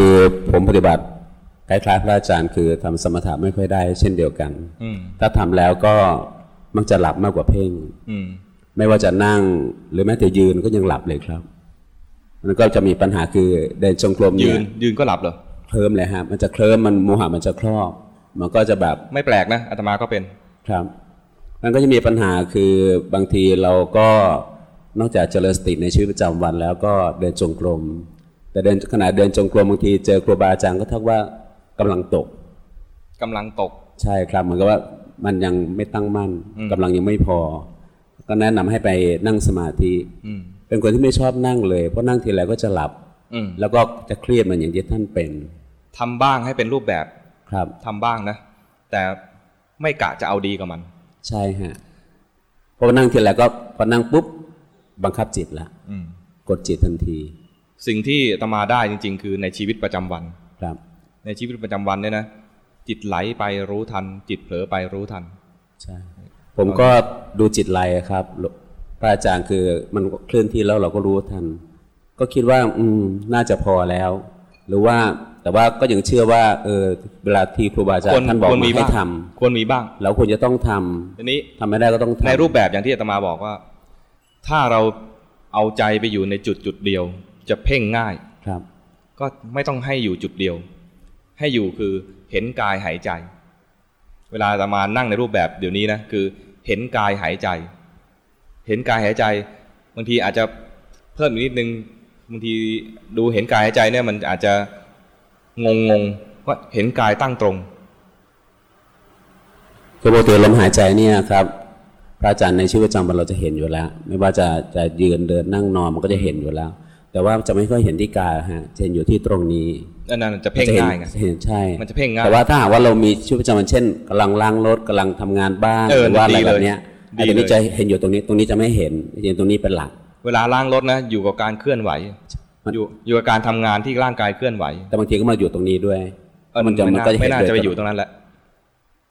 คือผมปฏิบัติคล้ายๆพระอาจารย์คือทำสมถะไม่ค่อยได้เช่นเดียวกันถ้าทำแล้วก็มักจะหลับมากกว่าเพ่งไม่ว่าจะนั่งหรือแม้แต่ยืนก็ยังหลับเลยครับมันก็จะมีปัญหาคือเดินจงกรมยืนก็หลับเหรอเคลิ้มเลยฮะมันจะเคลิ้มมันโมหะมันจะครอบมันก็จะแบบไม่แปลกนะอาตมาก็เป็นครับมันก็จะมีปัญหาคือบางทีเราก็นอกจากเจริญสติในชีวิตประจำวันแล้วก็เดินจงกรมแต่เดินขณะเดินจงกรมบางทีเจอครูบาอาจารย์ก็ทักว่ากำลังตกใช่ครับเหมือนกับว่ามันยังไม่ตั้งมั่นกำลังยังไม่พอก็แนะนำให้ไปนั่งสมาธิเป็นคนที่ไม่ชอบนั่งเลยเพราะนั่งทีไรก็จะหลับแล้วก็จะเครียดมันอย่างที่ท่านเป็นทำบ้างให้เป็นรูปแบบครับทำบ้างนะแต่ไม่กะจะเอาดีกับมันใช่ฮะพอนั่งทีไรก็พอนั่งปุ๊บบังคับจิตละกดจิตทันทีสิ่งที่อาตมาได้จริงๆคือในชีวิตประจำวันครับในชีวิตประจำวันเนี่ยนะจิตไหลไปรู้ทันจิตเผลอไปรู้ทันใช่ผมก็ดูจิตไหลครับพระอาจารย์คือมันเคลื่อนที่แล้วเราก็รู้ทันก็คิดว่าน่าจะพอแล้วหรือว่าแต่ว่าก็ยังเชื่อว่าเวลาที่ครูบาอาจารย์ท่านบอกมาให้ทำควรมีบ้างแล้วควรจะต้องทำทีนี้ทำไม่ได้ก็ต้องทำในรูปแบบอย่างที่อาตมาบอกว่าถ้าเราเอาใจไปอยู่ในจุดเดียวจะเพ่งง่ายครับก็ไม่ต้องให้อยู่จุดเดียวให้อยู่คือเห็นกายหายใจเวลาอาตมานั่งในรูปแบบเดี๋ยวนี้นะคือเห็นกายหายใจเห็นกายหายใจบางทีอาจจะเพิ่มนิดนึงบางทีดูเห็นกายหายใจเนี่ยมันอาจจะงงว่าเห็นกายตั้งตรงคือปกติลมหายใจเนี่ยครับพระอาจารย์ในชีวิตประจำวันเราจะเห็นอยู่แล้วไม่ว่าจะยืนเดินนั่งนอนมันก็จะเห็นอยู่แล้วแต่ว่าจะไม่ค่อยเห็นที่กายฮะเห็นอยู่ที่ตรงนี้นั่นจะเพ่งง่ายไงเห็นใช่มันจะเพ่งง่ายแต่ว่าถ้าหากว่าเรามีชีวิตประจำวันเช่นกำลังล้างรถกำลังทำงานบ้านหรือว่าอะไรแบบเนี้ยไอ้ตรงนี้จะเห็นอยู่ตรงนี้ตรงนี้จะไม่เห็นเห็นตรงนี้เป็นหลักเวลาล้างรถนะอยู่กับการเคลื่อนไหวอยู่กับการทำงานที่ร่างกายเคลื่อนไหวแต่บางทีก็มาอยู่ตรงนี้ด้วยมันก็ไม่น่าจะไปอยู่ตรงนั้นแหละ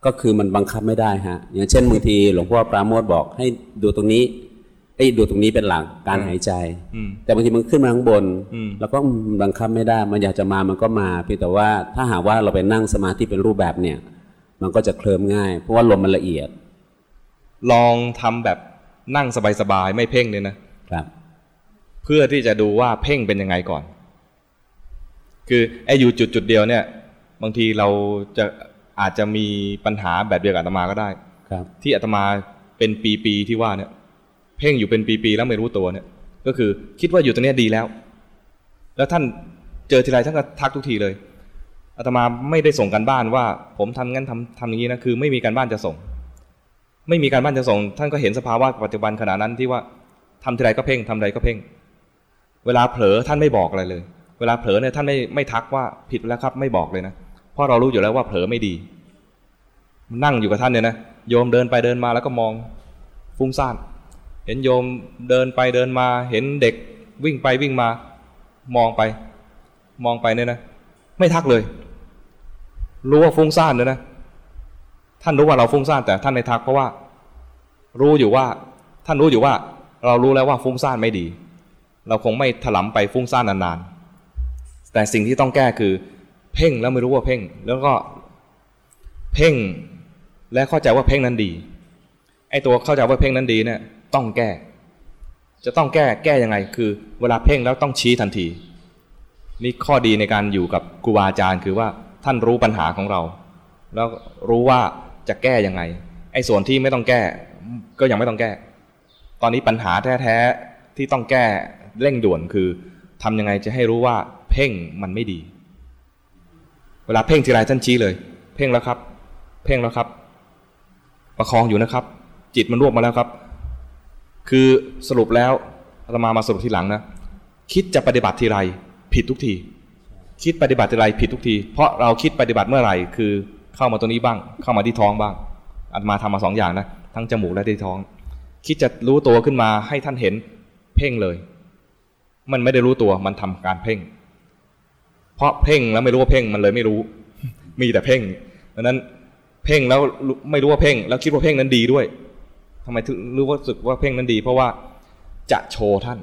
ก็คือมันบังคับไม่ได้ฮะอย่างเช่นบางทีหลวงพ่อปราโมทย์บอกให้ดูตรงนี้ดูตรงนี้เป็นหลักการหายใจแต่บางทีมันขึ้นมาข้างบนแล้วก็บังคับไม่ได้มันอยากจะมามันก็มาเพียงแต่ว่าถ้าหากว่าเราไปนั่งสมาธิเป็นรูปแบบเนี่ยมันก็จะเคลิ้มง่ายเพราะว่าลมมันละเอียดลองทำแบบนั่งสบายๆไม่เพ่งเลยนะครับเพื่อที่จะดูว่าเพ่งเป็นยังไงก่อนคือไอ้อยู่จุดเดียวเนี่ยบางทีเราจะอาจจะมีปัญหาแบบเดียวกับอาตมาก็ได้ครับที่อาตมาเป็นปีๆที่ว่าเนี่ยเพ่งอยู่เป็นปีๆแล้วไม่รู้ตัวเนี่ยก็คือคิดว่าอยู่ตรงนี้ดีแล้วแล้วท่านเจอทีไรท่านก็ทักทุกทีเลยอาตมาไม่ได้ส่งกันบ้านว่าผมทำงั้นทำอย่างนี้นะคือไม่มีการบ้านจะส่งท่านก็เห็นสภาวะปัจจุบันขณะนั้นที่ว่าทำทีไรก็เพ่งทำทีไรก็เพ่งเวลาเผลอท่านไม่บอกอะไรเลยเวลาเผลอเนี่ยท่านไม่ทักว่าผิดแล้วครับไม่บอกเลยนะเพราะเรารู้อยู่แล้วว่าเผลอไม่ดีนั่งอยู่กับท่านเนี่ยนะโยมเดินไปเดินมาแล้วก็มองฟุ้งซ่านเห็นโยมเดินไปเดินมาเห็นเด็กวิ่งไปวิ่งมามองไปเนี่ยนะไม่ทักเลยรู้ว่าฟุ้งซ่านเลยนะท่านรู้ว่าเราฟุ้งซ่านแต่ท่านไม่ทักเพราะว่าเรารู้แล้วว่าฟุ้งซ่านไม่ดีเราคงไม่ถลำไปฟุ้งซ่านนานๆแต่สิ่งที่ต้องแก้คือเพ่งแล้วไม่รู้ว่าเพ่งแล้วก็เพ่งและเข้าใจว่าเพ่งนั้นดีไอ้ตัวเข้าใจว่าเพ่งนั้นดีเนี่ยต้องแก้จะต้องแก้ยังไงคือเวลาเพ่งแล้วต้องชี้ทันทีนี่ข้อดีในการอยู่กับครูบาอาจารย์คือว่าท่านรู้ปัญหาของเราแล้วรู้ว่าจะแก้ยังไงไอ้ส่วนที่ไม่ต้องแก้ก็ยังไม่ต้องแก้ตอนนี้ปัญหาแท้ๆที่ต้องแก้เร่งด่วนคือทำยังไงจะให้รู้ว่าเพ่งมันไม่ดีเวลาเพ่งทีไรท่านชี้เลยเพ่งแล้วครับเพ่งแล้วครับประคองอยู่นะครับจิตมันรวบมาแล้วครับคือสรุปแล้วอาตมาสรุปทีหลังนะคิดจะปฏิบัติทีไรผิดทุกทีคิดปฏิบัติทีไรผิดทุกทีเพราะเราคิดปฏิบัติเมื่อไหร่คือเข้ามาตรงนี้บ้างเข้ามาที่ท้องบ้างอาตมาทำมา2อย่างนะทั้งจมูกและที่ท้องคิดจะรู้ตัวขึ้นมาให้ท่านเห็นเพ่งเลยมันไม่ได้รู้ตัวมันทำการเพ่งเพราะเพ่งแล้วไม่รู้ว่าเพ่งมันเลยไม่รู้มีแต่เพ่งดังนั้นเพ่งแล้วไม่รู้ว่าเพ่งแล้วคิดว่าเพ่งนั้นดีด้วยทำไมถึงรู้สึกว่าเพ่งนั้นดีเพราะว่าจะโชว์ท่าน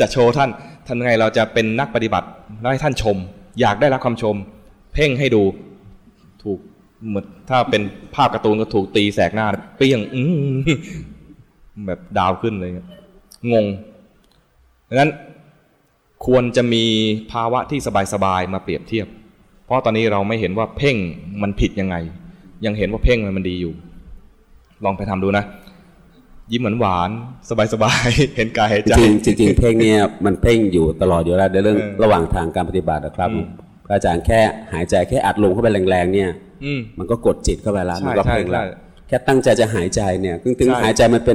จะโชว์ท่านทำไงเราจะเป็นนักปฏิบัติแล้วให้ท่านชมอยากได้รับความชมเพ่งให้ดูถูกเหมือนถ้าเป็นภาพการ์ตูนก็ถูกตีแสกหน้าเปี้ยงแบบดาวขึ้นเลยงงดังนั้นควรจะมีภาวะที่สบายๆมาเปรียบเทียบเพราะตอนนี้เราไม่เห็นว่าเพ่งมันผิดยังไงยังเห็นว่าเพ่งมันดีอยู่ลองไปทำดูนะยิ้มหวานๆสบายๆเห็นกายหายใจจริงเพ่งเนี่ยมันเพ่งอยู่ตลอดอยู่แล้วในเรื่องระหว่างทางการปฏิบัตินะครับอาจารย์แค่หายใจแค่อัดลมเข้าไปแรงๆเนี่ยมันก็กดจิตเข้าไปแล้วมันก็เพ่งแล้วแค่ตั้งใจจะหายใจเนี่ยถึงหายใจมันเ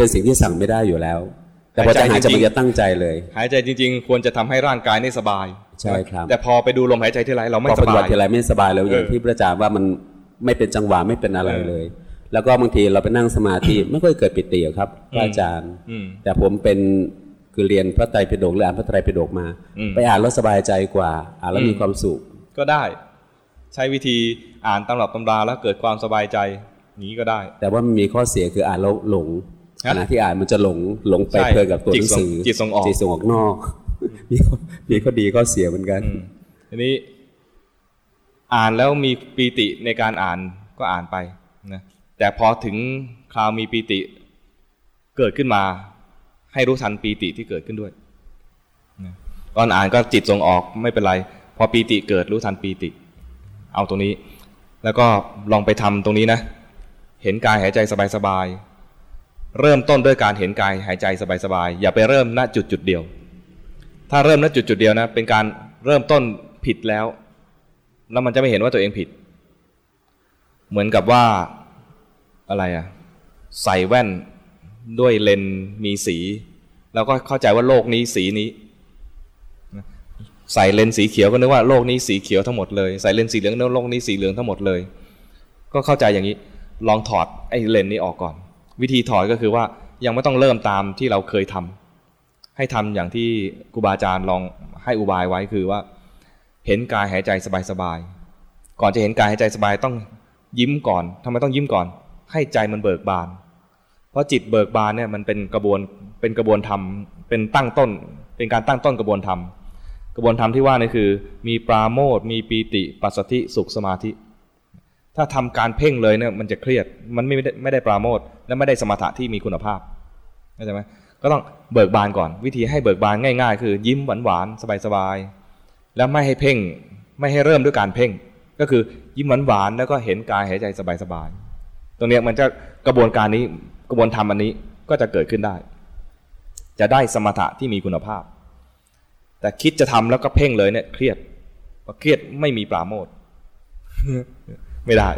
ป็นสิ่งที่สั่งไม่ได้อยู่แล้วแต่พอจะหายใจมันจะตั้งใจเลยหายใจจริงๆควรจะทำให้ร่างกายนี่สบายใช่ครับแต่พอไปดูลมหายใจที่ไรเราไม่สบายพอปฏิบัติที่ไรไม่สบายแล้วอย่างที่พระอาจารย์ว่ามันไม่เป็นจังหวะไม่เป็นอะไรเลยแล้วก็บางทีเราไปนั่งสมาธิ ไม่ค่อยเกิดปิติครับอาจารย์แต่ผมเป็นคือเรียนพระไตรปิฎกหรืออ่านพระไตรปิฎกมาไปอ่านแล้วสบายใจกว่าอ่านแล้วมีความสุขก็ได้ใช้วิธีอ่านตำรับตำราแล้วเกิดความสบายใจนี้ก็ได้แต่ว่ามันมีข้อเสียคืออ่านแล้วหลงขณะที่อ่านมันจะหลงไปเพลินกับตัวหนังสือจิตส่งออกนอกมีข้อดีข้อเสียเหมือนกันทีนี้อ่านแล้วมีปีติในการอ่านก็อ่านไปนะแต่พอถึงคราวมีปีติเกิดขึ้นมาให้รู้ทันปีติที่เกิดขึ้นด้วยตอนอ่านก็จิตส่งออกไม่เป็นไรพอปีติเกิดรู้ทันปีติเอาตรงนี้แล้วก็ลองไปทำตรงนี้นะเห็นกายหายใจสบายๆเริ่มต้นด้วยการเห็นกายหายใจสบายๆอย่าไปเริ่มณจุดๆเดียวถ้าเริ่มณจุดๆเดียวนะเป็นการเริ่มต้นผิดแล้วมันจะไม่เห็นว่าตัวเองผิดเหมือนกับว่าอะไรอ่ะใส่แว่นด้วยเลนส์มีสีแล้วก็เข้าใจว่าโลกนี้สีนี้ใส่เลนส์สีเขียวก็นึกว่าโลกนี้สีเขียวทั้งหมดเลยใส่เลนส์สีเหลืองนึกว่าโลกนี้สีเหลืองทั้งหมดเลยก็เข้าใจอย่างนี้ลองถอดไอ้เลนส์นี้ออกก่อนวิธีถอดก็คือว่ายังไม่ต้องเริ่มตามที่เราเคยทำให้ทำอย่างที่ครูบาอาจารย์ลองให้อุบายไว้คือว่าเห็นกายหายใจสบายๆก่อนจะเห็นกายหายใจสบายต้องยิ้มก่อนทำไมต้องยิ้มก่อนให้ใจมันเบิกบานเพราะจิตเบิกบานเนี่ยมันเป็นกระบวนธรรมเป็นตั้งต้นเป็นการตั้งต้นกระบวนธรรมที่ว่านี่คือมีปราโมทย์มีปีติปัสสัทธิสุขสมาธิถ้าทำการเพ่งเลยเนี่ยมันจะเครียดมันไม่ได้ปราโมทย์และไม่ได้สมถะที่มีคุณภาพเข้าใจไหมก็ต้องเบิกบานก่อนวิธีให้เบิกบานง่ายๆคือยิ้มหวานๆสบายๆแล้วไม่ให้เพ่งไม่ให้เริ่มด้วยการเพ่งก็คือยิ้มหวานๆแล้วก็เห็นกายหายใจสบายๆตรงนี้มันจะกระบวนการนี้กระบวนธรรมอันนี้ก็จะเกิดขึ้นได้จะได้สมถะที่มีคุณภาพแต่คิดจะทำแล้วก็เพ่งเลยเนี่ยเครียดพอเครียดไม่มีปราโมทย์ ไม่ได้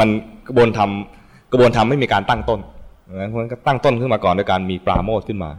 มันกระบวนธรรมไม่มีการตั้งต้นเพราะฉะนั้นก็ตั้งต้นขึ้นมาก่อนด้วยการมีปราโมทย์ขึ้นมา